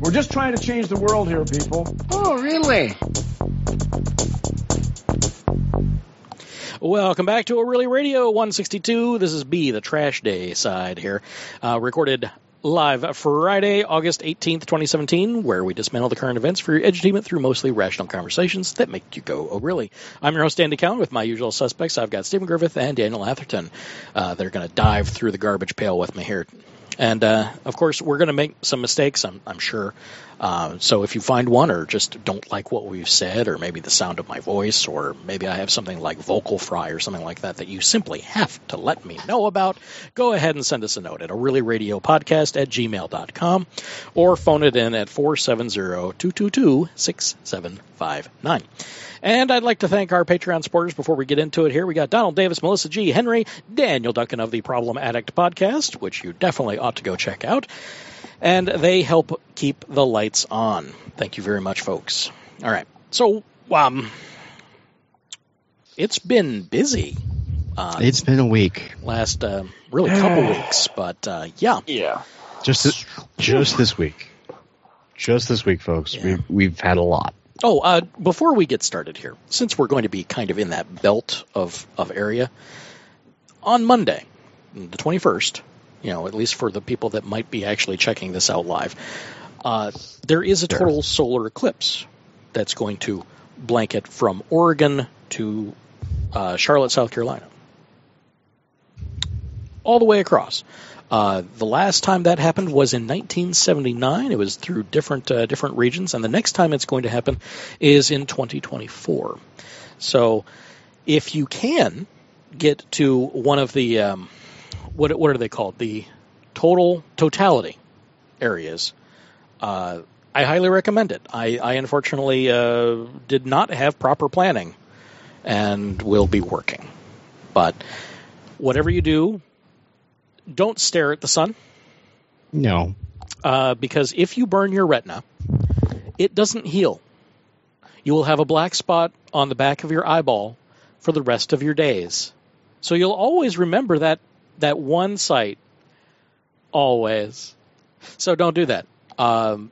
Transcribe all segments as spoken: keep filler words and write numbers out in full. We're just trying to change the world here, people. Oh, really? Welcome back to O'Reilly Radio one sixty-two. This is B, the Trash Day side here, uh, recorded live Friday, August eighteenth, twenty seventeen, where we dismantle the current events for your edutainment through mostly rational conversations that make you go, oh, really? I'm your host, Andy Cowan, with my usual suspects. I've got Stephen Griffith and Daniel Atherton. Uh, they're going to dive through the garbage pail with me here. And, uh, of course, we're going to make some mistakes, I'm, I'm sure. Uh, so if you find one or just don't like what we've said, or maybe the sound of my voice, or maybe I have something like vocal fry or something like that that you simply have to let me know about, go ahead and send us a note at o'reillyradiopodcast at gmail dot com or phone it in at four seven zero, two two two, six seven five nine. And I'd like to thank our Patreon supporters before we get into it here. We got Donald Davis, Melissa G., Henry, Daniel Duncan of the Problem Addict Podcast, which you definitely ought to go check out. And they help keep the lights on. Thank you very much, folks. All right. So, um, it's been busy. Uh, it's been a week. Last, uh, really, couple weeks. But, uh, yeah. Yeah. Just this, just this week. Just this week, folks. Yeah. We've, we've had a lot. Oh, uh, before we get started here, since we're going to be kind of in that belt of, of area, on Monday, the twenty-first, you know, at least for the people that might be actually checking this out live, uh, there is a total solar eclipse that's going to blanket from Oregon to uh, Charlotte, South Carolina. All the way across. Uh, the last time that happened was in nineteen seventy-nine. It was through different uh, different regions. And the next time it's going to happen is in twenty twenty-four. So if you can get to one of the, um, what what are they called? The total totality areas. Uh, I highly recommend it. I, I unfortunately uh, did not have proper planning and will be working. But whatever you do, don't stare at the sun. No. Uh, because if you burn your retina, it doesn't heal. You will have a black spot on the back of your eyeball for the rest of your days. So you'll always remember that, that one sight. Always. So don't do that. Um,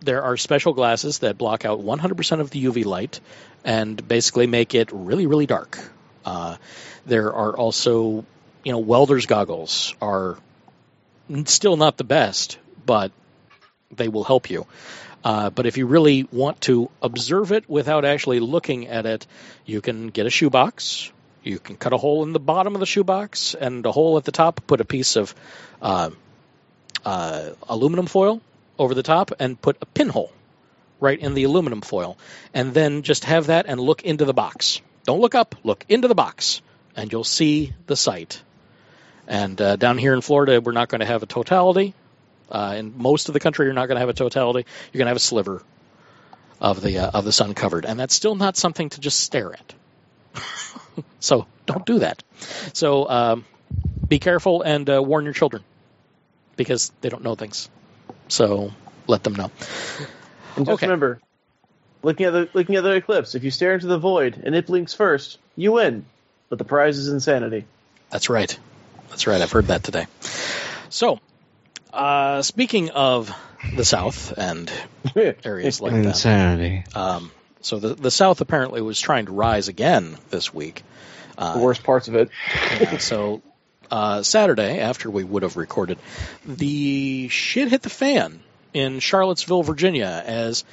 there are special glasses that block out one hundred percent of the U V light and basically make it really, really dark. Uh, there are also... You know, welder's goggles are still not the best, but they will help you. Uh, but if you really want to observe it without actually looking at it, you can get a shoebox. You can cut a hole in the bottom of the shoebox and a hole at the top, put a piece of uh, uh, aluminum foil over the top, and put a pinhole right in the aluminum foil. And then just have that and look into the box. Don't look up, look into the box, and you'll see the sight. And uh, down here in Florida, we're not going to have a totality. Uh, in most of the country, you're not going to have a totality. You're going to have a sliver of the uh, of the sun covered. And that's still not something to just stare at. So don't do that. So um, be careful and uh, warn your children, because they don't know things. So let them know. And just okay. remember, looking at the looking at the eclipse, if you stare into the void and it blinks first, you win. But the prize is insanity. That's right. That's right. I've heard that today. So, uh, speaking of the South and areas like insanity. that. Insanity. Um, so the, the South apparently was trying to rise again this week. Uh, the worst parts of it. Yeah, so uh, Saturday, after we would have recorded, the shit hit the fan in Charlottesville, Virginia, as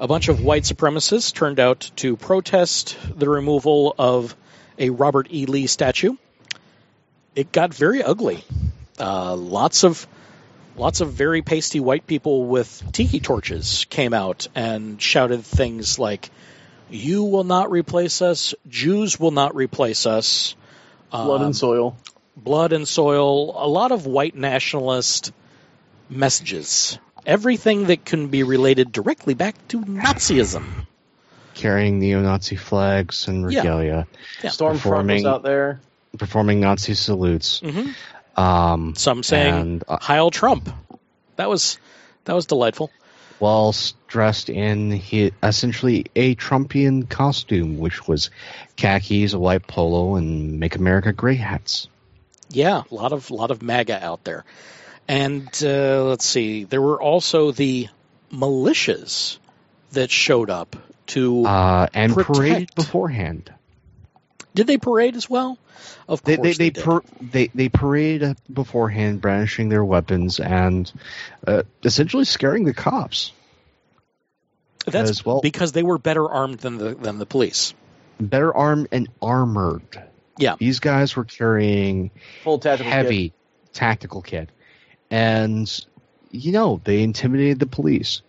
a bunch of white supremacists turned out to protest the removal of a Robert E. Lee statue. It got very ugly. Uh, lots of lots of very pasty white people with tiki torches came out and shouted things like, "You will not replace us. Jews will not replace us." Blood um, and soil. Blood and soil. A lot of white nationalist messages. Everything that can be related directly back to Nazism. Carrying neo-Nazi flags and regalia. Yeah. Yeah. Stormfront was out there. Performing Nazi salutes. Mm-hmm. Um, Some saying, and, uh, Heil Trump. That was that was delightful. Whilst dressed in his, essentially a Trumpian costume, which was khakis, a white polo, and Make America Great hats. Yeah, a lot of, lot of MAGA out there. And uh, let's see, there were also the militias that showed up to uh, and protect. Paraded beforehand. Did they parade as well? Of course they, they, they, they did. Per, they, they paraded beforehand, brandishing their weapons and uh, essentially scaring the cops. That's as well. Because they were better armed than the than the police. Better armed and armored. Yeah, these guys were carrying full tactical heavy kit. tactical kit, and you know they intimidated the police.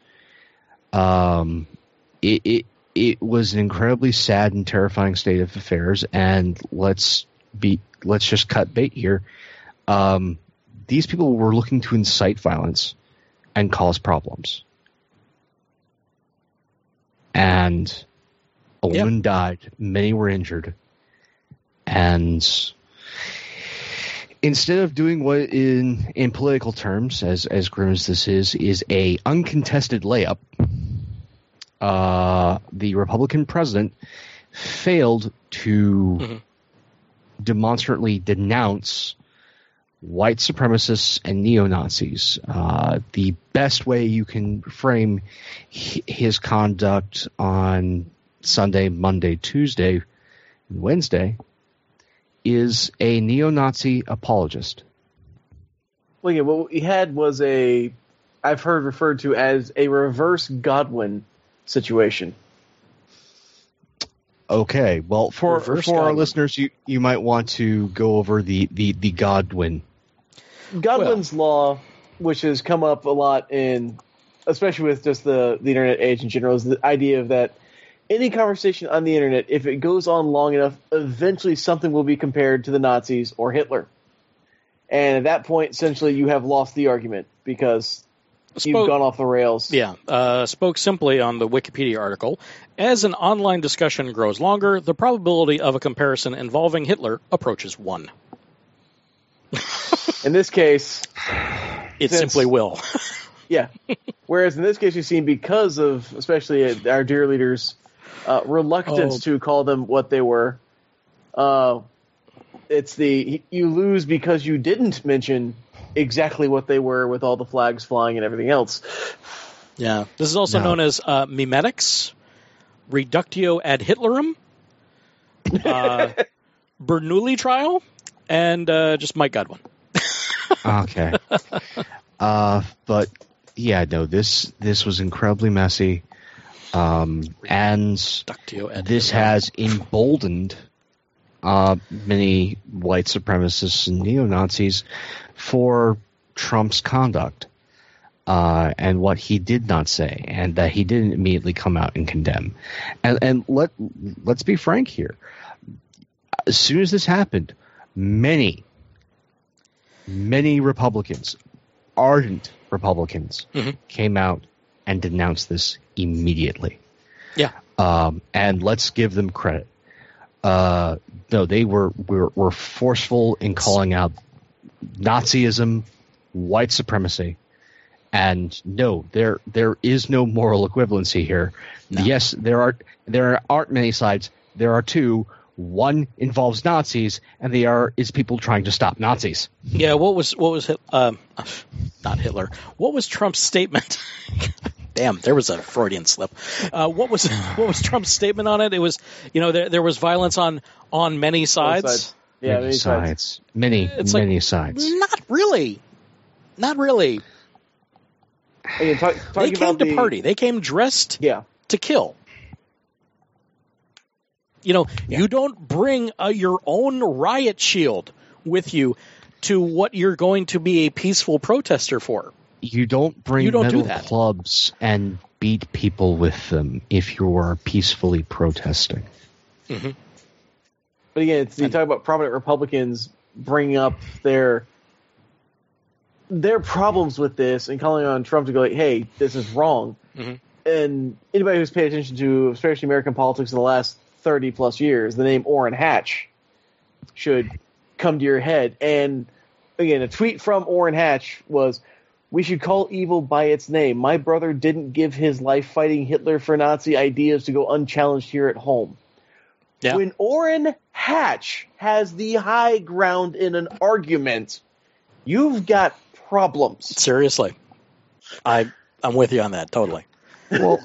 Um, it. it It was an incredibly sad and terrifying state of affairs, and let's be let's just cut bait here. Um, these people were looking to incite violence and cause problems. And a yep. woman died, many were injured, and instead of doing what in in political terms, as as grim as this is, is a uncontested layup. Uh, the Republican president failed to mm-hmm. demonstrably denounce white supremacists and neo-Nazis. Uh, the best way you can frame his conduct on Sunday, Monday, Tuesday, and Wednesday is a neo-Nazi apologist. Well, yeah, what he had was a, I've heard referred to as a reverse Godwin situation. Okay, well, for for Godwin. Our listeners, you, you might want to go over the, the, the Godwin. Godwin's well. law, which has come up a lot in, especially with just the, the internet age in general, is the idea of that any conversation on the internet, if it goes on long enough, eventually something will be compared to the Nazis or Hitler. And at that point, essentially, you have lost the argument because... Spoke, You've gone off the rails. Yeah. Uh, spoke simply on the Wikipedia article. As an online discussion grows longer, the probability of a comparison involving Hitler approaches one. In this case... It since, simply will. Yeah. Whereas in this case you've seen, because of, especially our dear leaders, uh, reluctance oh. to call them what they were, uh, it's the... You lose because you didn't mention... exactly what they were with all the flags flying and everything else. Yeah. This is also no. known as uh, memetics, reductio ad Hitlerum, uh, Bernoulli trial, and uh, just Mike Godwin. Okay. Uh, but, yeah, no, this this was incredibly messy. Um, and this has emboldened... Uh, many white supremacists and neo-Nazis for Trump's conduct uh, and what he did not say, and that he didn't immediately come out and condemn. And, and let let's be frank here. As soon as this happened, many, many Republicans, ardent Republicans, mm-hmm. came out and denounced this immediately. Yeah, um, and let's give them credit. Uh, no, they were, were were forceful in calling out Nazism, white supremacy, and no, there there is no moral equivalency here. No. Yes, there are there aren't many sides. There are two. One involves Nazis, and the other is people trying to stop Nazis. Yeah, what was what was um, not Hitler? What was Trump's statement? Damn, there was a Freudian slip. Uh, what was what was Trump's statement on it? It was, you know, there there was violence on on many sides. sides. Yeah, many, many sides. sides. Many, it's many like, sides. Not really. Not really. Again, talk, they came to the... party. They came dressed yeah. to kill. You know, yeah. you don't bring a, your own riot shield with you to what you're going to be a peaceful protester for. You don't bring you don't metal do that. clubs and beat people with them if you are peacefully protesting. Mm-hmm. But again, it's, you talk about prominent Republicans bringing up their their problems with this and calling on Trump to go like, "Hey, this is wrong." Mm-hmm. And anybody who's paid attention to, especially American politics in the last thirty plus years, the name Orrin Hatch should come to your head. And again, a tweet from Orrin Hatch was, "We should call evil by its name. My brother didn't give his life fighting Hitler for Nazi ideas to go unchallenged here at home." Yeah. When Orrin Hatch has the high ground in an argument, you've got problems. Seriously. I I'm with you on that, totally. Well,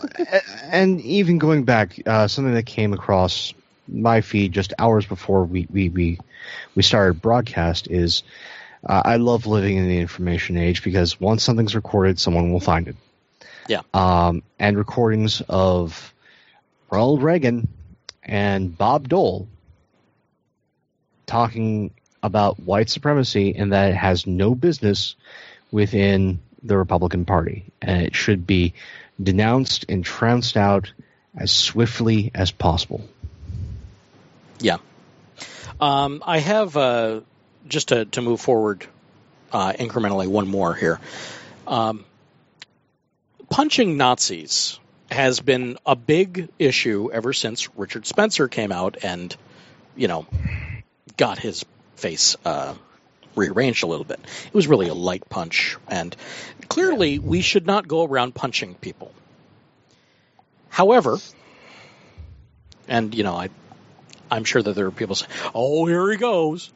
and even going back, uh, something that came across my feed just hours before we we we, we started broadcast is uh, I love living in the information age because once something's recorded, someone will find it. Yeah. Um, and recordings of Ronald Reagan and Bob Dole talking about white supremacy and that it has no business within the Republican Party, and it should be denounced and trounced out as swiftly as possible. Yeah. Um, I have uh, just to, to move forward uh, incrementally one more here. Um, punching Nazis has been a big issue ever since Richard Spencer came out and, you know, got his face uh, rearranged a little bit. It was really a light punch, and clearly we should not go around punching people. However, and, you know, I, I'm sure that there are people saying, oh, here he goes.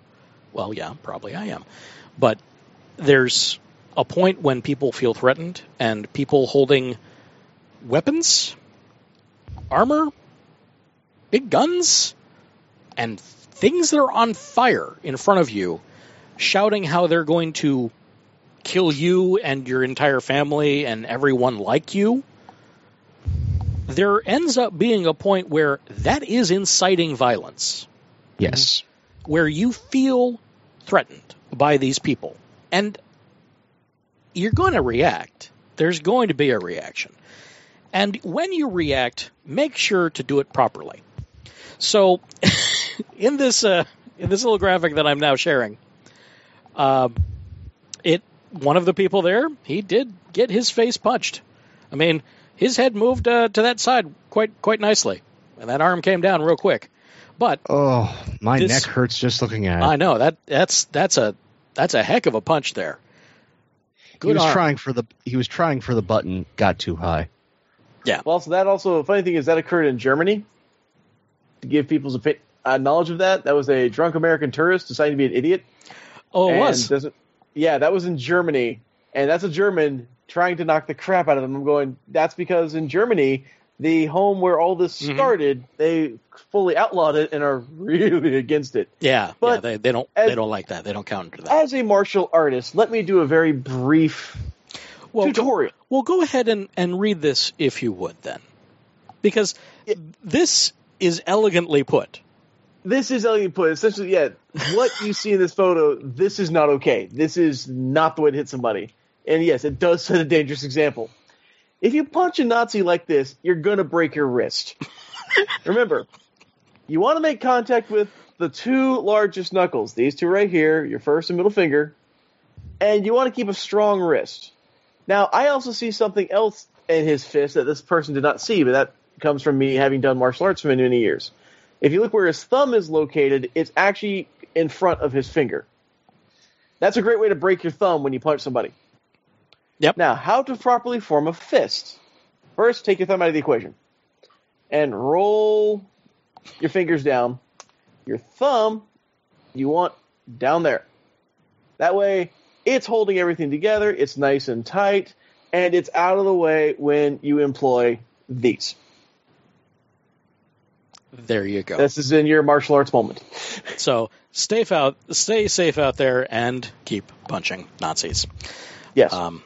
Well, yeah, probably I am. But there's a point when people feel threatened, and people holding weapons, armor, big guns, and things that are on fire in front of you, shouting how they're going to kill you and your entire family and everyone like you, there ends up being a point where that is inciting violence. Yes. Where you feel threatened by these people. And you're going to react. There's going to be a reaction. And when you react, make sure to do it properly. So in this uh, in this little graphic that I'm now sharing, uh, it one of the people there, he did get his face punched. I mean, his head moved uh, to that side quite quite nicely, and that arm came down real quick. But oh, my this, neck hurts just looking at it. I know that that's that's a that's a heck of a punch there. Good he was arm. trying for the he was trying for the button, got too high. Yeah. Well, so that also, the funny thing is that occurred in Germany. To give people's uh, knowledge of that, that was a drunk American tourist deciding to be an idiot. Oh, it was. Yeah, that was in Germany. And that's a German trying to knock the crap out of them. I'm going, that's because in Germany, the home where all this started, mm-hmm. they fully outlawed it and are really against it. Yeah, but yeah, they, they, don't, as, they don't like that. They don't counter that. As a martial artist, let me do a very brief well, tutorial. Go, well, go ahead and, and read this, if you would, then. Because it, this is elegantly put. This is elegantly put. Essentially, yeah, what you see in this photo, this is not okay. This is not the way to hit somebody. And yes, it does set a dangerous example. If you punch a Nazi like this, you're going to break your wrist. Remember, you want to make contact with the two largest knuckles, these two right here, your first and middle finger, and you want to keep a strong wrist. Now, I also see something else in his fist that this person did not see, but that comes from me having done martial arts for many, many years. If you look where his thumb is located, it's actually in front of his finger. That's a great way to break your thumb when you punch somebody. Yep. Now, how to properly form a fist. First, take your thumb out of the equation and roll your fingers down. Your thumb you want down there. That way, it's holding everything together, it's nice and tight, and it's out of the way when you employ these. There you go. This is in your martial arts moment. So stay out, stay safe out there and keep punching Nazis. Yes. Um,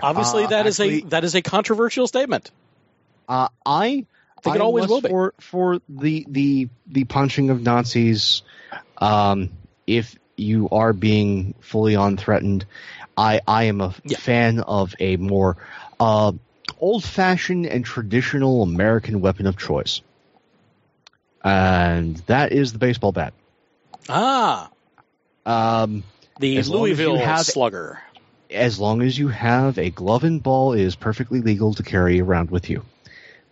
Obviously, uh, that actually, is a that is a controversial statement. Uh, I think I it always will be for, for the the the punching of Nazis. Um, if you are being fully on threatened, I I am a yeah. fan of a more uh, old fashioned and traditional American weapon of choice, and that is the baseball bat. Ah, um, the Louisville have, slugger. As long as you have a glove and ball, it is perfectly legal to carry around with you.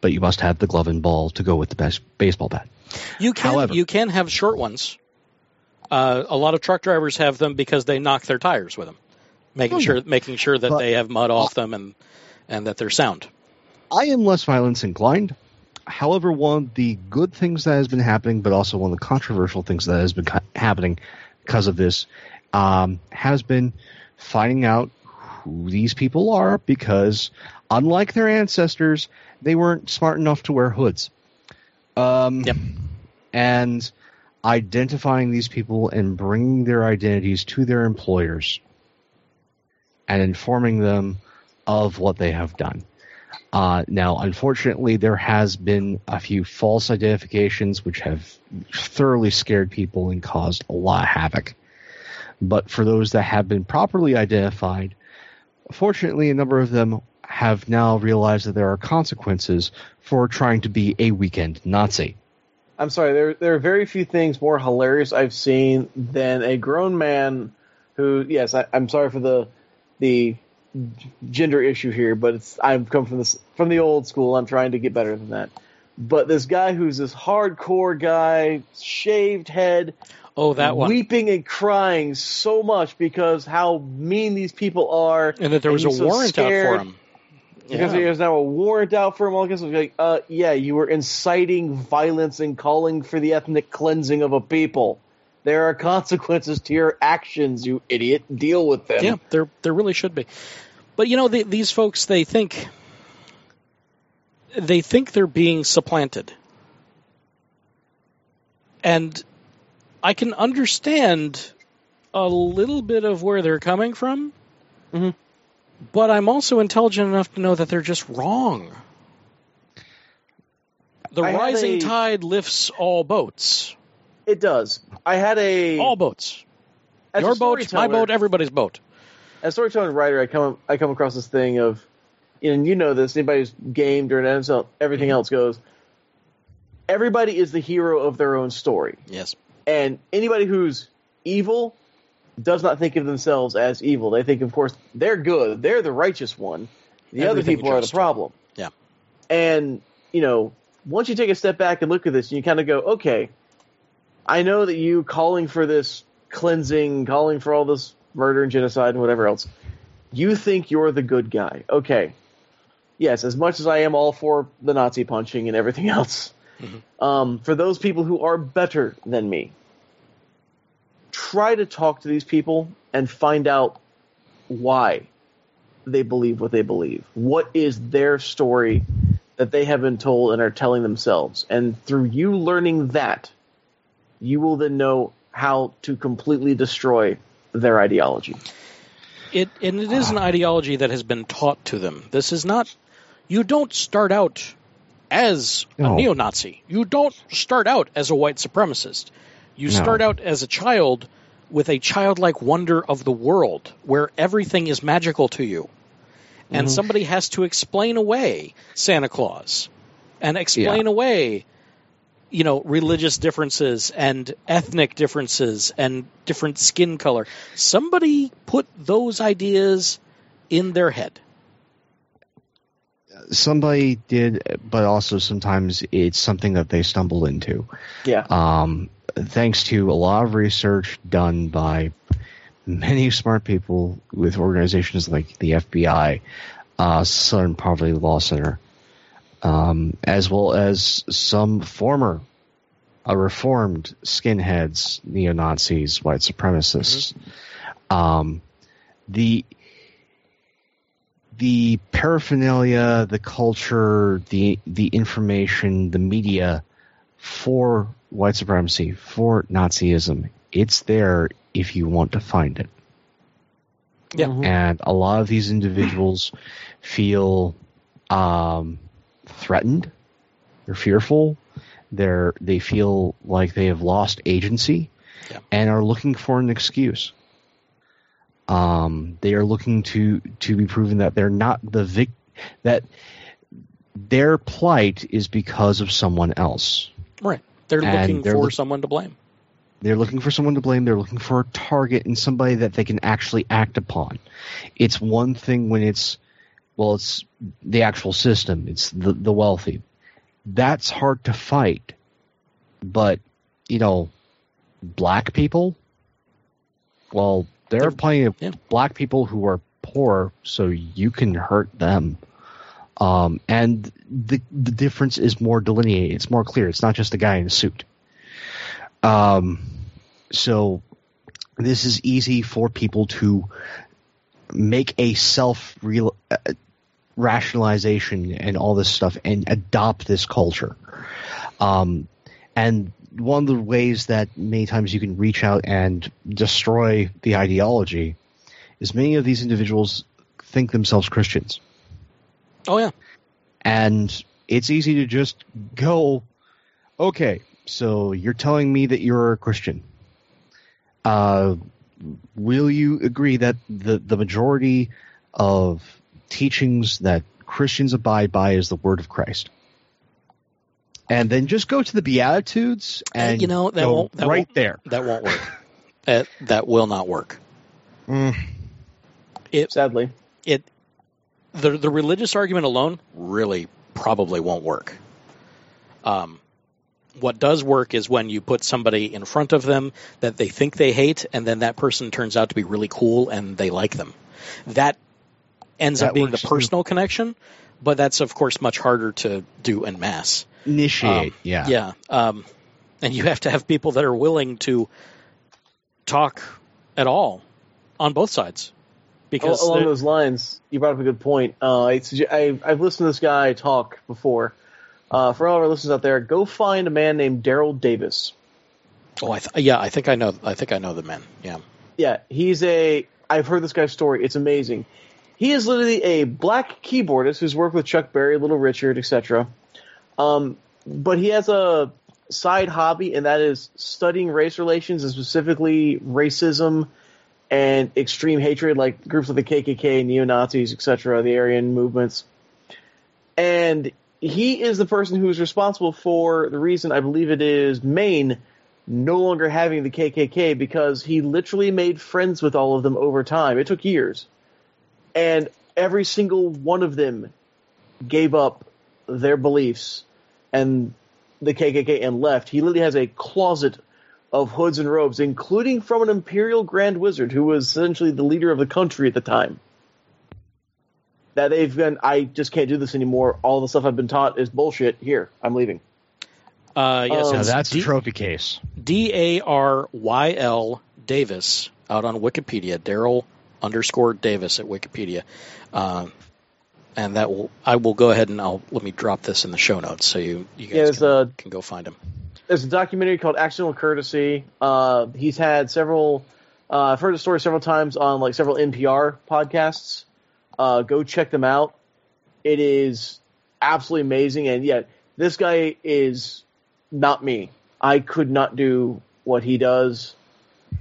But you must have the glove and ball to go with the best baseball bat. You can, However, you can have short ones. Uh, a lot of truck drivers have them because they knock their tires with them, making oh, sure yeah. making sure that but, they have mud off them and, and that they're sound. I am less violence inclined. However, one of the good things that has been happening, but also one of the controversial things that has been happening because of this, um, has been finding out who these people are because, unlike their ancestors, they weren't smart enough to wear hoods. Um, yep. And identifying these people and bringing their identities to their employers and informing them of what they have done. Uh, now, unfortunately, there has been a few false identifications which have thoroughly scared people and caused a lot of havoc. But for those that have been properly identified, fortunately, a number of them have now realized that there are consequences for trying to be a weekend Nazi. I'm sorry, there there are very few things more hilarious I've seen than a grown man who, yes, I, I'm sorry for the the... gender issue here, but it's, I've come from this from the old school. I'm trying to get better than that. But this guy who's this hardcore guy, shaved head, oh that one, weeping and crying so much because how mean these people are, and that there was a so warrant out for him because yeah. there's now a warrant out for him. All this was like, uh, yeah, you were inciting violence and calling for the ethnic cleansing of a people. There are consequences to your actions, you idiot. Deal with them. Yeah, there there really should be. But, you know, the, these folks, they think they think they're being supplanted. And I can understand a little bit of where they're coming from, mm-hmm. but I'm also intelligent enough to know that they're just wrong. The I rising a... tide lifts all boats. It does. I had a... All boats. Your boat, my boat, everybody's boat. As a storytelling writer, I come I come across this thing of, and you know this, anybody who's gamed or N F L, everything else goes, everybody is the hero of their own story. Yes. And anybody who's evil does not think of themselves as evil. They think, of course, they're good. They're the righteous one. The everything other people are the problem. Yeah. And, you know, once you take a step back and look at this, and you kind of go, okay, I know that you calling for this cleansing, calling for all this murder and genocide and whatever else, you think you're the good guy. Okay. Yes, as much as I am all for the Nazi punching and everything else, mm-hmm. um, for those people who are better than me, try to talk to these people and find out why they believe what they believe. What is their story that they have been told and are telling themselves? And through you learning that, you will then know how to completely destroy their ideology. It and it is an ideology that has been taught to them. This is not – you don't start out as no. a neo-Nazi. You don't start out as a white supremacist. You no. start out as a child with a childlike wonder of the world where everything is magical to you. And mm-hmm. somebody has to explain away Santa Claus and explain yeah. away – you know, religious differences and ethnic differences and different skin color. Somebody put those ideas in their head. Somebody did, but also sometimes it's something that they stumble into. Yeah. Um, thanks to a lot of research done by many smart people with organizations like the F B I, uh, Southern Poverty Law Center, Um, as well as some former uh, reformed skinheads, neo-Nazis, white supremacists. Mm-hmm. Um, the the paraphernalia, the culture, the the information, the media for white supremacy, for Nazism, it's there if you want to find it. Yeah. And a lot of these individuals feel... Um, threatened, they're fearful, they're they feel like they have lost agency, yeah. and are looking for an excuse. Um, they are looking to to be proven that they're not the vic that their plight is because of someone else. Right, they're and looking they're for lo- someone to blame. They're looking for someone to blame. They're looking for a target and somebody that they can actually act upon. It's one thing when it's Well, it's the actual system. It's the, the wealthy. That's hard to fight. But, you know, black people, well, there They're, are plenty of yeah. black people who are poor, so you can hurt them. Um, and the, the difference is more delineated. It's more clear. It's not just a guy in a suit. Um, so this is easy for people to make a self-real uh, rationalization and all this stuff and adopt this culture. Um, and one of the ways that many times you can reach out and destroy the ideology is many of these individuals think themselves Christians. Oh, yeah. And it's easy to just go, okay, so you're telling me that you're a Christian. Uh, will you agree that the, the majority of teachings that Christians abide by is the word of Christ? And then just go to the Beatitudes and you know, that go won't, that right won't, there. That won't work. that, that will not work. Mm. It, Sadly. It the the religious argument alone really probably won't work. Um, what does work is when you put somebody in front of them that they think they hate, and then that person turns out to be really cool and they like them. That ends that up being the personal too. Connection, but that's, of course, much harder to do en masse. Initiate, um, yeah. Yeah, um, and you have to have people that are willing to talk at all on both sides. Because along those lines, you brought up a good point. Uh, I, I've, I've listened to this guy talk before. Uh, for all of our listeners out there, go find a man named Daryl Davis. Oh, I th- yeah, I think I know. I think I know the man. Yeah, yeah, he's a. I've heard this guy's story. It's amazing. He is literally a black keyboardist who's worked with Chuck Berry, Little Richard, et cetera. Um, but he has a side hobby, and that is studying race relations, and specifically racism and extreme hatred, like groups like the K K K, neo-Nazis, et cetera, the Aryan movements. And he is the person who is responsible for the reason, I believe it is Maine, no longer having the K K K, because he literally made friends with all of them over time. It took years. And every single one of them gave up their beliefs and the K K K and left. He literally has a closet of hoods and robes, including from an imperial grand wizard who was essentially the leader of the country at the time. That they've been, I just can't do this anymore. All the stuff I've been taught is bullshit. Here, I'm leaving. Uh, yes, um, now that's D- a trophy case. D A R Y L Davis out on Wikipedia. Daryl underscore Davis at Wikipedia. Uh, and that will, I will go ahead and I'll let me drop this in the show notes so you, you guys yeah, can, a, can go find him. There's a documentary called Accidental Courtesy. Uh, he's had several, uh, I've heard the story several times on like several N P R podcasts. Uh, go check them out. It is absolutely amazing. And yeah, this guy is not me. I could not do what he does.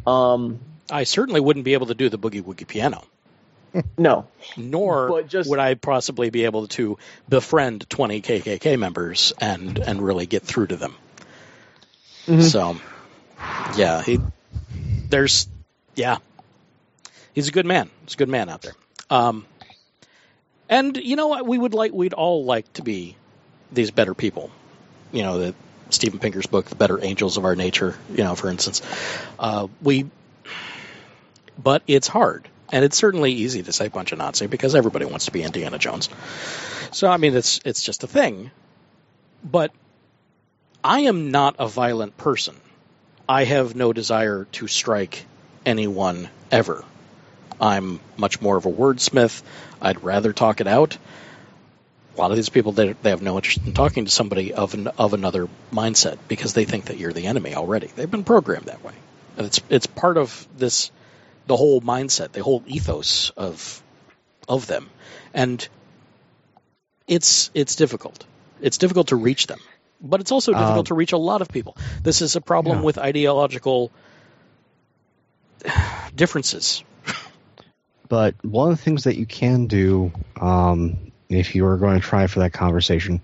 Um, I certainly wouldn't be able to do the boogie woogie piano. No. Nor but just, would I possibly be able to befriend twenty K K K members and, and really get through to them. Mm-hmm. So, yeah, he, there's, yeah, he's a good man. He's a good man out there. Um, and you know what? We would like, we'd all like to be these better people. You know, the Steven Pinker's book, The Better Angels of Our Nature, you know, for instance, uh, we, but it's hard. And it's certainly easy to say punch a Nazi because everybody wants to be Indiana Jones. So, I mean, it's it's just a thing. But I am not a violent person. I have no desire to strike anyone ever. I'm much more of a wordsmith. I'd rather talk it out. A lot of these people, they, they have no interest in talking to somebody of an, of another mindset because they think that you're the enemy already. They've been programmed that way. And it's it's part of this... the whole mindset, the whole ethos of of them, and it's it's difficult. It's difficult to reach them, but it's also difficult um, to reach a lot of people. This is a problem yeah. with ideological differences. But one of the things that you can do, um, if you are going to try for that conversation,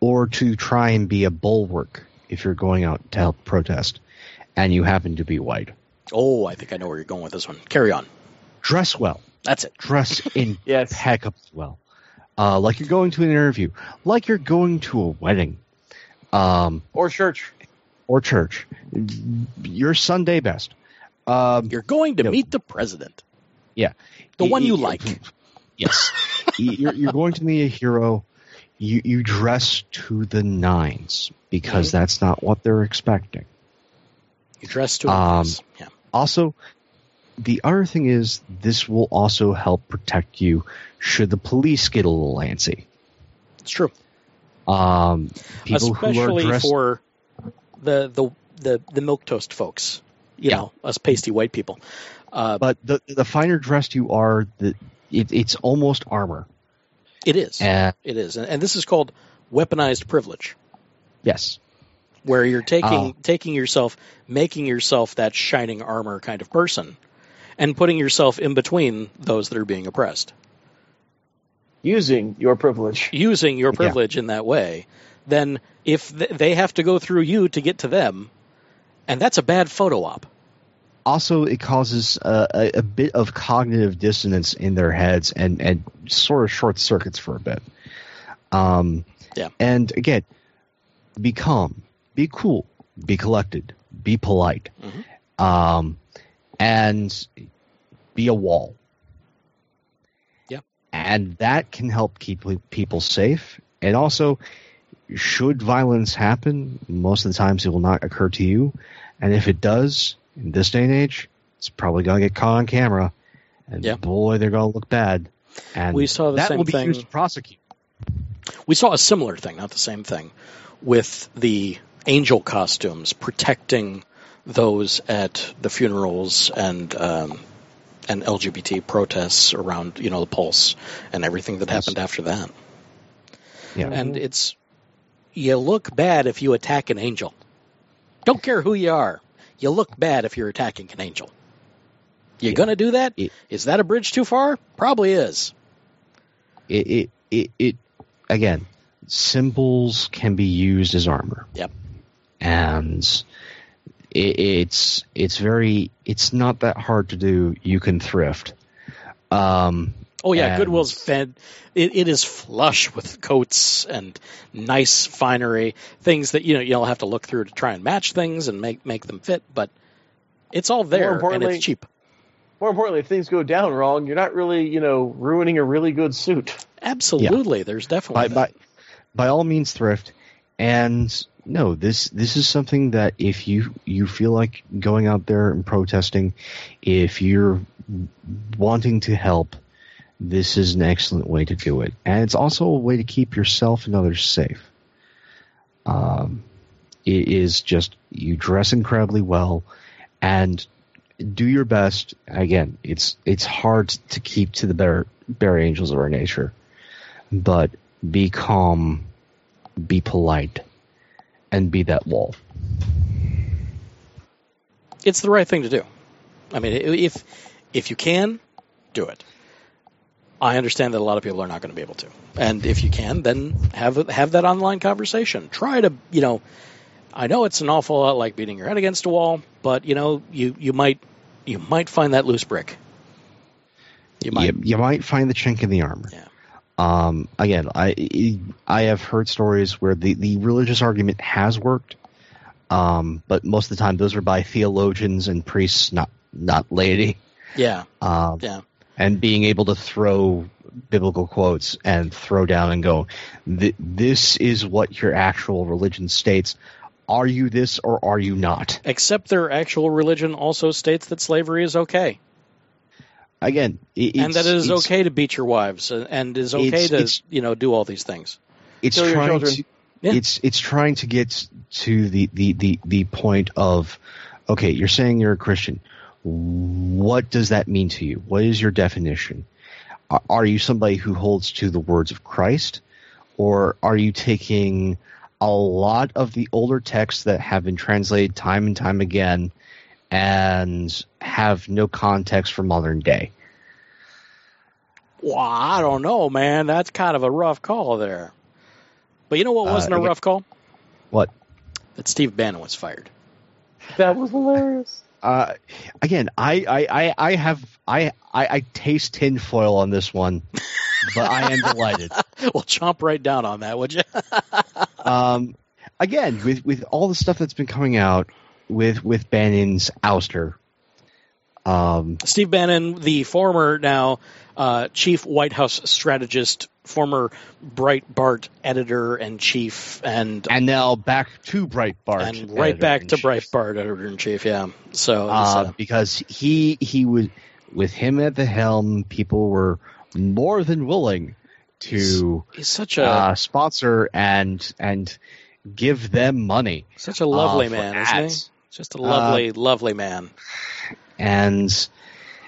or to try and be a bulwark, if you're going out to help protest, and you happen to be white. Oh, I think I know where you're going with this one. Carry on. Dress well. That's it. Dress in yes. impeccably well. Uh, like you're going to an interview. Like you're going to a wedding. Um, or church. Or church. Your Sunday best. Um, you're going to no, meet the president. Yeah. The y- one you y- like. Yes. you're, you're going to meet a hero. You, you dress to the nines because mm-hmm. that's not what they're expecting. You dress to a um, nines. Yeah. Also, the other thing is this will also help protect you should the police get a little antsy. It's true. Um, people Especially who are dressed- for the, the, the, the milquetoast folks, you yeah. know, us pasty white people. Uh, but the the finer dressed you are, the it, it's almost armor. It is. And, it is. And, and this is called weaponized privilege. Yes. Where you're taking uh, taking yourself, making yourself that shining armor kind of person, and putting yourself in between those that are being oppressed. Using your privilege. Using your privilege yeah. in that way. Then if th- they have to go through you to get to them, and that's a bad photo op. Also, it causes uh, a, a bit of cognitive dissonance in their heads and, and sort of short circuits for a bit. Um, yeah. And again, be calm. Be cool, be collected, be polite, mm-hmm. um, and be a wall. Yeah. And that can help keep people safe. And also, should violence happen, most of the times it will not occur to you. And if it does, in this day and age, it's probably going to get caught on camera. And yeah. boy, they're going to look bad. And we saw the that same will be thing. Used to prosecute. We saw a similar thing, not the same thing, with the angel costumes protecting those at the funerals and um, and L G B T protests around, you know, the Pulse and everything that yes. happened after that. Yeah. And it's, you look bad if you attack an angel. Don't care who you are. You look bad if you're attacking an angel. You're yeah. going to do that? It, is that a bridge too far? Probably is. It, it, it, it again, symbols can be used as armor. Yep. And it, it's it's very it's not that hard to do. You can thrift. Um, oh yeah, Goodwill's fed. It, it is flush with coats and nice finery, things that you know you'll have to look through to try and match things and make make them fit. But it's all there and it's cheap. More importantly, if things go down wrong, you're not really you know ruining a really good suit. Absolutely, yeah. There's definitely by, by, by all means thrift. And no, this this is something that if you, you feel like going out there and protesting, if you're wanting to help, this is an excellent way to do it. And it's also a way to keep yourself and others safe. Um, it is just you dress incredibly well and do your best. Again, it's it's hard to keep to the better, better angels of our nature, but be calm. Be polite, and be that wall. It's the right thing to do. I mean, if if you can, do it. I understand that a lot of people are not going to be able to, and if you can, then have have that online conversation. Try to, you know, I know it's an awful lot like beating your head against a wall, but you know, you you might you might find that loose brick. You might you, you might find the chink in the armor. Yeah. Um, again, I I have heard stories where the, the religious argument has worked, um, but most of the time those are by theologians and priests, not not laity. Yeah. Um, yeah. And being able to throw biblical quotes and throw down and go, this is what your actual religion states. Are you this or are you not? Except their actual religion also states that slavery is okay. Again, it's, and that it is okay to beat your wives, and is okay it's, to it's, you know do all these things. It's Kill trying to yeah. it's it's trying to get to the, the, the, the point of okay, you're saying you're a Christian. What does that mean to you? What is your definition? Are, are you somebody who holds to the words of Christ, or are you taking a lot of the older texts that have been translated time and time again? And have no context for modern day. Well, I don't know, man. That's kind of a rough call there. But you know what wasn't uh, again, a rough call? What? That Steve Bannon was fired. That was hilarious. Uh, again, I, I, I, I have I, I, I taste tinfoil on this one, but I am delighted. Well, chomp right down on that, would you? um, again, with with all the stuff that's been coming out. With with Bannon's ouster, Um, Steve Bannon, the former now uh, chief White House strategist, former Breitbart editor-in-chief. And and now back to Breitbart. And right back to Breitbart editor-in-chief, yeah. So uh, because he he was with him at the helm, people were more than willing to he's, he's such a, uh, sponsor and and give them money. Such a lovely uh, man, ads. Isn't he? Just a lovely, uh, lovely man. And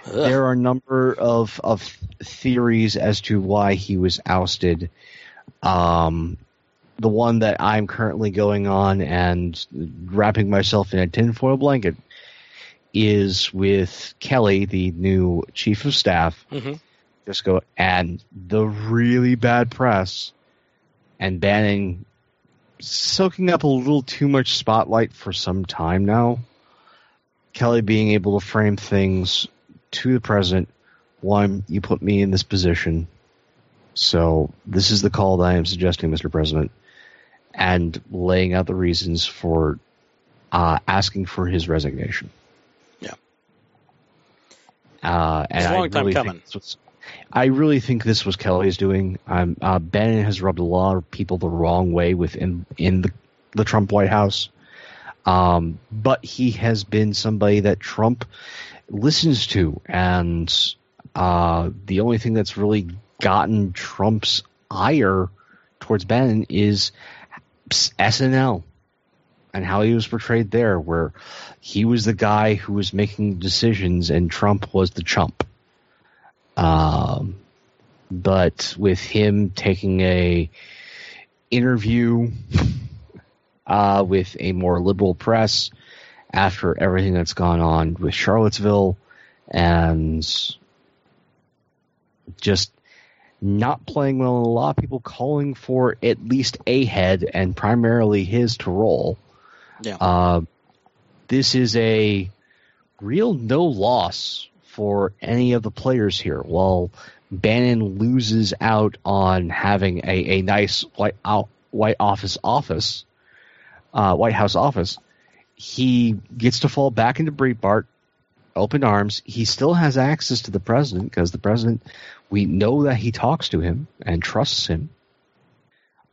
Ugh. there are a number of of theories as to why he was ousted. Um, the one that I'm currently going on and wrapping myself in a tinfoil blanket is with Kelly, the new chief of staff, mm-hmm. just go and the really bad press and Bannon soaking up a little too much spotlight for some time now. Kelly being able to frame things to the present. One, you put me in this position, so this is the call that I am suggesting, Mister President, and laying out the reasons for uh, asking for his resignation. Yeah. Uh, and it's a long I time really coming. Was, I really think this was Kelly's doing. Um, uh, Bannon has rubbed a lot of people the wrong way within in the, the Trump White House. Um, but he has been somebody that Trump listens to, and uh, the only thing that's really gotten Trump's ire towards Bannon is S N L and how he was portrayed there, where he was the guy who was making decisions and Trump was the chump. Um, but with him taking a interview Uh, with a more liberal press after everything that's gone on with Charlottesville and just not playing well, and a lot of people calling for at least a head and primarily his to roll. Yeah. Uh, this is a real no loss for any of the players here. While Bannon loses out on having a, a nice White, White Office office, Uh, White House office, he gets to fall back into Breitbart, open arms. He still has access to the president because the president, we know that he talks to him and trusts him.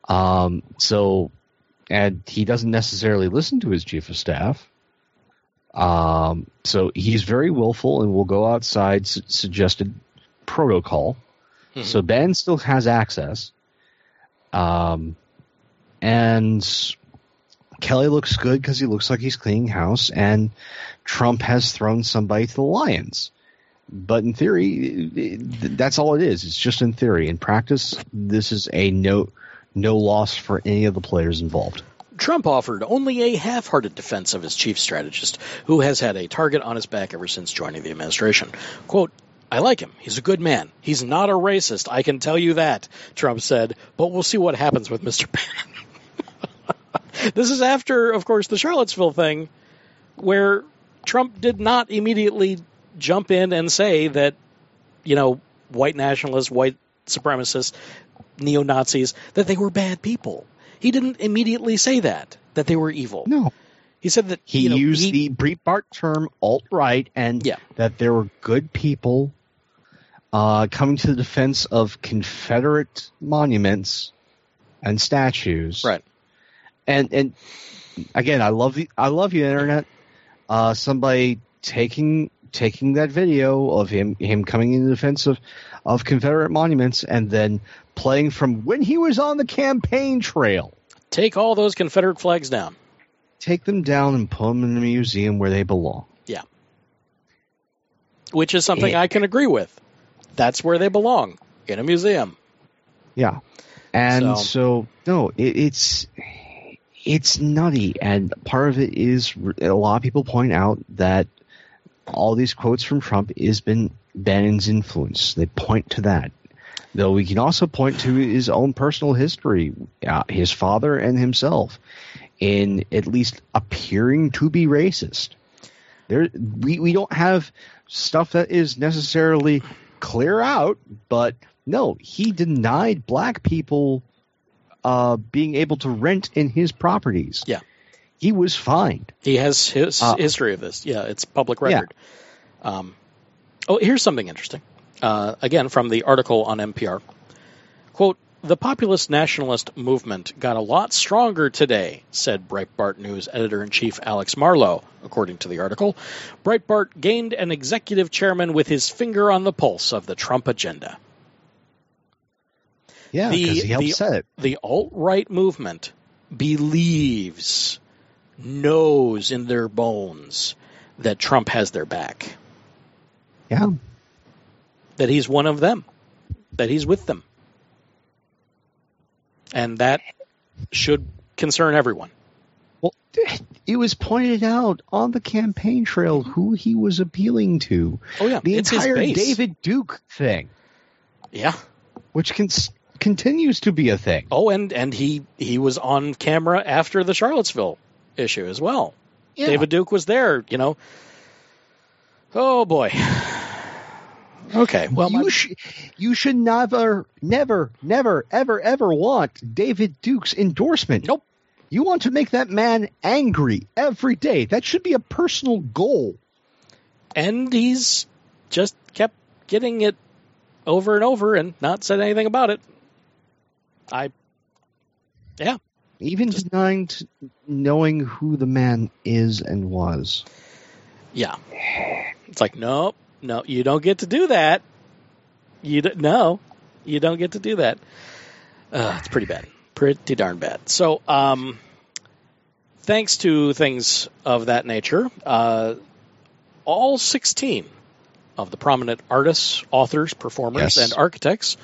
Um, so, and he doesn't necessarily listen to his chief of staff. Um, so he's very willful and will go outside su- suggested protocol. Mm-hmm. So Ben still has access. Um, and Kelly looks good because he looks like he's cleaning house, and Trump has thrown somebody to the lions. But in theory, that's all it is. It's just in theory. In practice, this is a no, no loss for any of the players involved. Trump offered only a half-hearted defense of his chief strategist, who has had a target on his back ever since joining the administration. Quote, "I like him. He's a good man. He's not a racist. I can tell you that," Trump said. "But we'll see what happens with Mister Bannon." This is after, of course, the Charlottesville thing, where Trump did not immediately jump in and say that, you know, white nationalists, white supremacists, neo-Nazis, that they were bad people. He didn't immediately say that, that they were evil. No. He said that he you know, used he, the Breitbart term alt-right and yeah. that there were good people uh, coming to the defense of Confederate monuments and statues. Right. And and again, I love the I love you, Internet. Uh, somebody taking taking that video of him him coming in defense of, of Confederate monuments and then playing from when he was on the campaign trail. Take all those Confederate flags down. Take them down and put them in a museum where they belong. Yeah. Which is something it, I can agree with. That's where they belong, in a museum. Yeah. And so, so no, it, it's... It's nutty, and part of it is a lot of people point out that all these quotes from Trump is been Bannon's influence. They point to that, though we can also point to his own personal history, uh, his father and himself, in at least appearing to be racist. There, we, we don't have stuff that is necessarily clear out, but no, he denied black people Uh, being able to rent in his properties. Yeah. He was fined. He has his uh, history of this. Yeah, it's public record. Yeah. Um, oh, here's something interesting. Uh, again, from the article on N P R. Quote, "The populist nationalist movement got a lot stronger today," said Breitbart News editor-in-chief Alex Marlowe, according to the article. "Breitbart gained an executive chairman with his finger on the pulse of the Trump agenda." Yeah, because he helped the, set it. The alt-right movement believes, knows in their bones that Trump has their back. Yeah. That he's one of them. That he's with them. And that should concern everyone. Well, it was pointed out on the campaign trail who he was appealing to. Oh, yeah. The it's entire David Duke thing. Yeah. Which can, continues to be a thing. Oh, and, and he, he was on camera after the Charlottesville issue as well. Yeah. David Duke was there, you know. Oh, boy. Okay, well, you, my... sh- you should never, never, never, ever, ever want David Duke's endorsement. Nope. You want to make that man angry every day. That should be a personal goal. And he's just kept getting it over and over and not said anything about it. I, yeah. Even just... denying to knowing who the man is and was. Yeah. It's like, nope. No, you don't get to do that. You don't, no, you don't get to do that. Uh, it's pretty bad. Pretty darn bad. So um, thanks to things of that nature, uh, all sixteen of the prominent artists, authors, performers, yes, and architects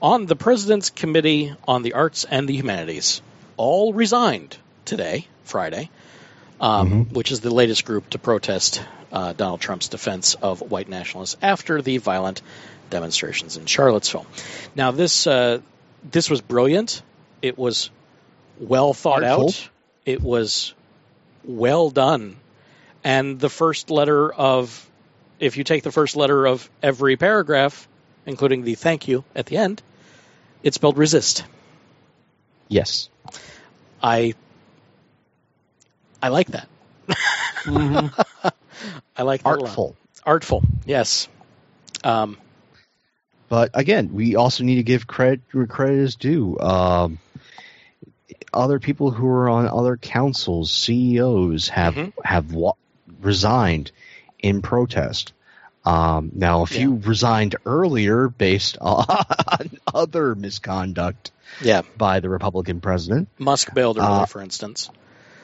on the President's Committee on the Arts and the Humanities all resigned today, Friday, um, mm-hmm. which is the latest group to protest Uh, Donald Trump's defense of white nationalists after the violent demonstrations in Charlottesville. Now, this uh, this was brilliant. It was well thought Artful. out. It was well done. And the first letter of, if you take the first letter of every paragraph, including the thank you at the end, it's spelled resist. Yes. I, I like that. Mm-hmm. I like that Artful. A lot. Artful, yes. Um, but again, we also need to give credit where credit is due. Um, other people who are on other councils, C E Os, have mm-hmm. have wa- resigned in protest. Um, now, if yeah. you resigned earlier based on other misconduct yeah. by the Republican president. Musk bailed earlier, uh, for instance.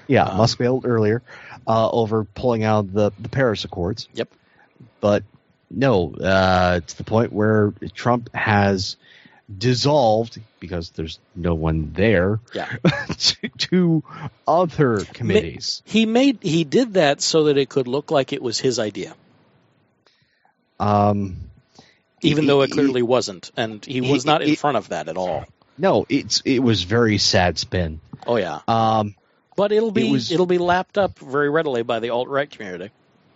Yeah, um, Musk bailed earlier uh, over pulling out the, the Paris Accords. Yep. But no, uh, it's the point where Trump has dissolved, because there's no one there, yeah. to, to other committees. He made he did that so that it could look like it was his idea. Um, Even he, though it clearly he, wasn't, and he was he, not in he, front of that at all. No, it's it was very sad spin. Oh, yeah. Um. But it'll be it was, it'll be lapped up very readily by the alt-right community.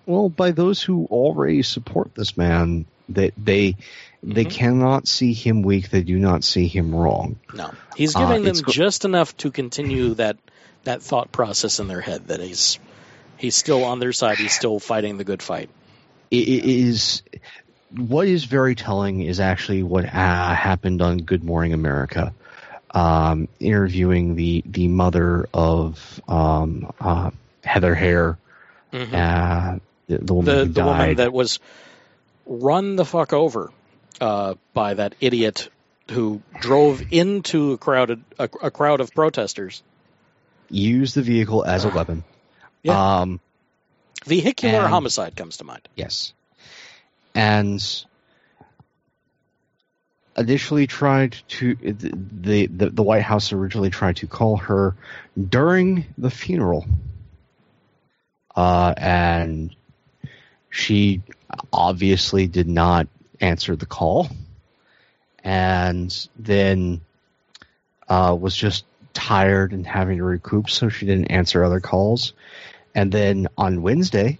Well, by those who already support this man, that they they, mm-hmm. they cannot see him weak. They do not see him wrong. No, he's giving uh, them just enough to continue that that thought process in their head that he's he's still on their side. He's still fighting the good fight. It, it is what is very telling is actually what uh, happened on Good Morning America. Um, interviewing the, the mother of um, uh, Heather Hare, mm-hmm. uh, the, the woman the, who died. The woman that was run the fuck over uh, by that idiot who drove into a crowded a, a crowd of protesters. Used the vehicle as a weapon. Yeah. Um, Vehicular and, homicide comes to mind. Yes. And Initially tried to the, the the White House originally tried to call her during the funeral, uh, and she obviously did not answer the call, and then uh, was just tired and having to recoup, so she didn't answer other calls. And then on Wednesday,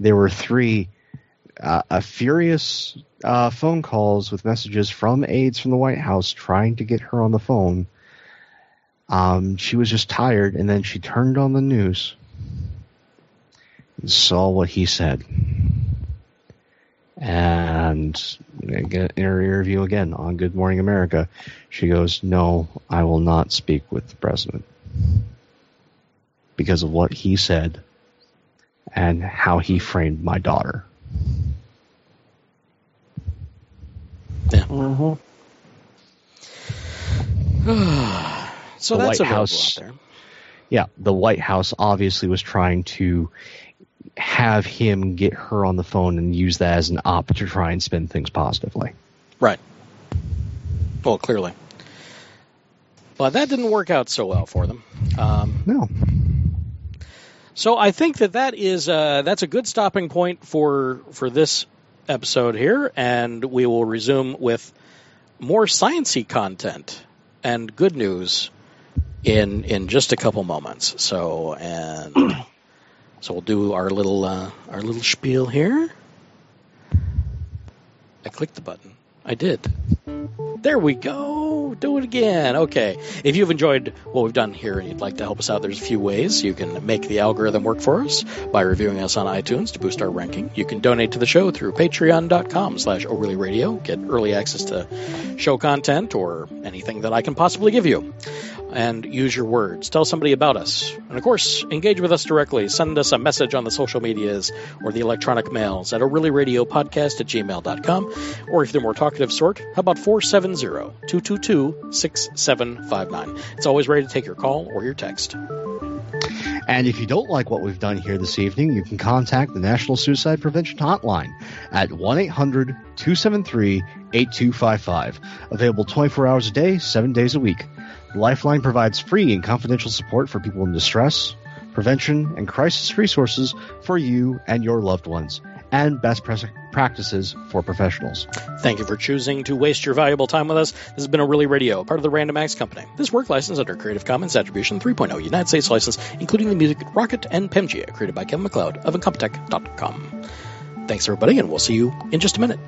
there were three uh, a furious. Uh, phone calls with messages from aides from the White House trying to get her on the phone. Um, she was just tired, and then she turned on the news. saw what he said. And in her interview again on Good Morning America, she goes, no, I will not speak with the president because of what he said and how he framed my daughter. Yeah. Mm-hmm. So the that's White a House, out there. Yeah, the White House obviously was trying to have him get her on the phone and use that as an op to try and spin things positively. Right. Well, clearly. But that didn't work out so well for them. Um, no. So I think that that is uh, that's a good stopping point for for this episode here, and we will resume with more science-y content and good news in in just a couple moments. So and so we'll do our little uh, our little spiel here. I clicked the button. I did. There we go. Do it again. Okay. If you've enjoyed what we've done here and you'd like to help us out, there's a few ways. You can make the algorithm work for us by reviewing us on iTunes to boost our ranking. You can donate to the show through patreon.com slash O'Reilly Radio. Get early access to show content or anything that I can possibly give you. And use your words. Tell somebody about us. And, of course, engage with us directly. Send us a message on the social medias or the electronic mails at o'reillyradiopodcast at gmail dot com. Or if they're more talkative sort, how about four seven zero, two two two, six seven five nine? It's always ready to take your call or your text. And if you don't like what we've done here this evening, you can contact the National Suicide Prevention Hotline at one eight hundred, two seven three, eight two five five. Available twenty-four hours a day, seven days a week. Lifeline provides free and confidential support for people in distress, prevention, and crisis resources for you and your loved ones, and best practices for professionals. Thank you for choosing to waste your valuable time with us. This has been O'Reilly Radio, part of the Random Acts Company. This work licensed under Creative Commons Attribution three point oh United States license, including the music Rocket and Pangea, created by Kevin MacLeod of incompetech dot com. Thanks, everybody, and we'll see you in just a minute.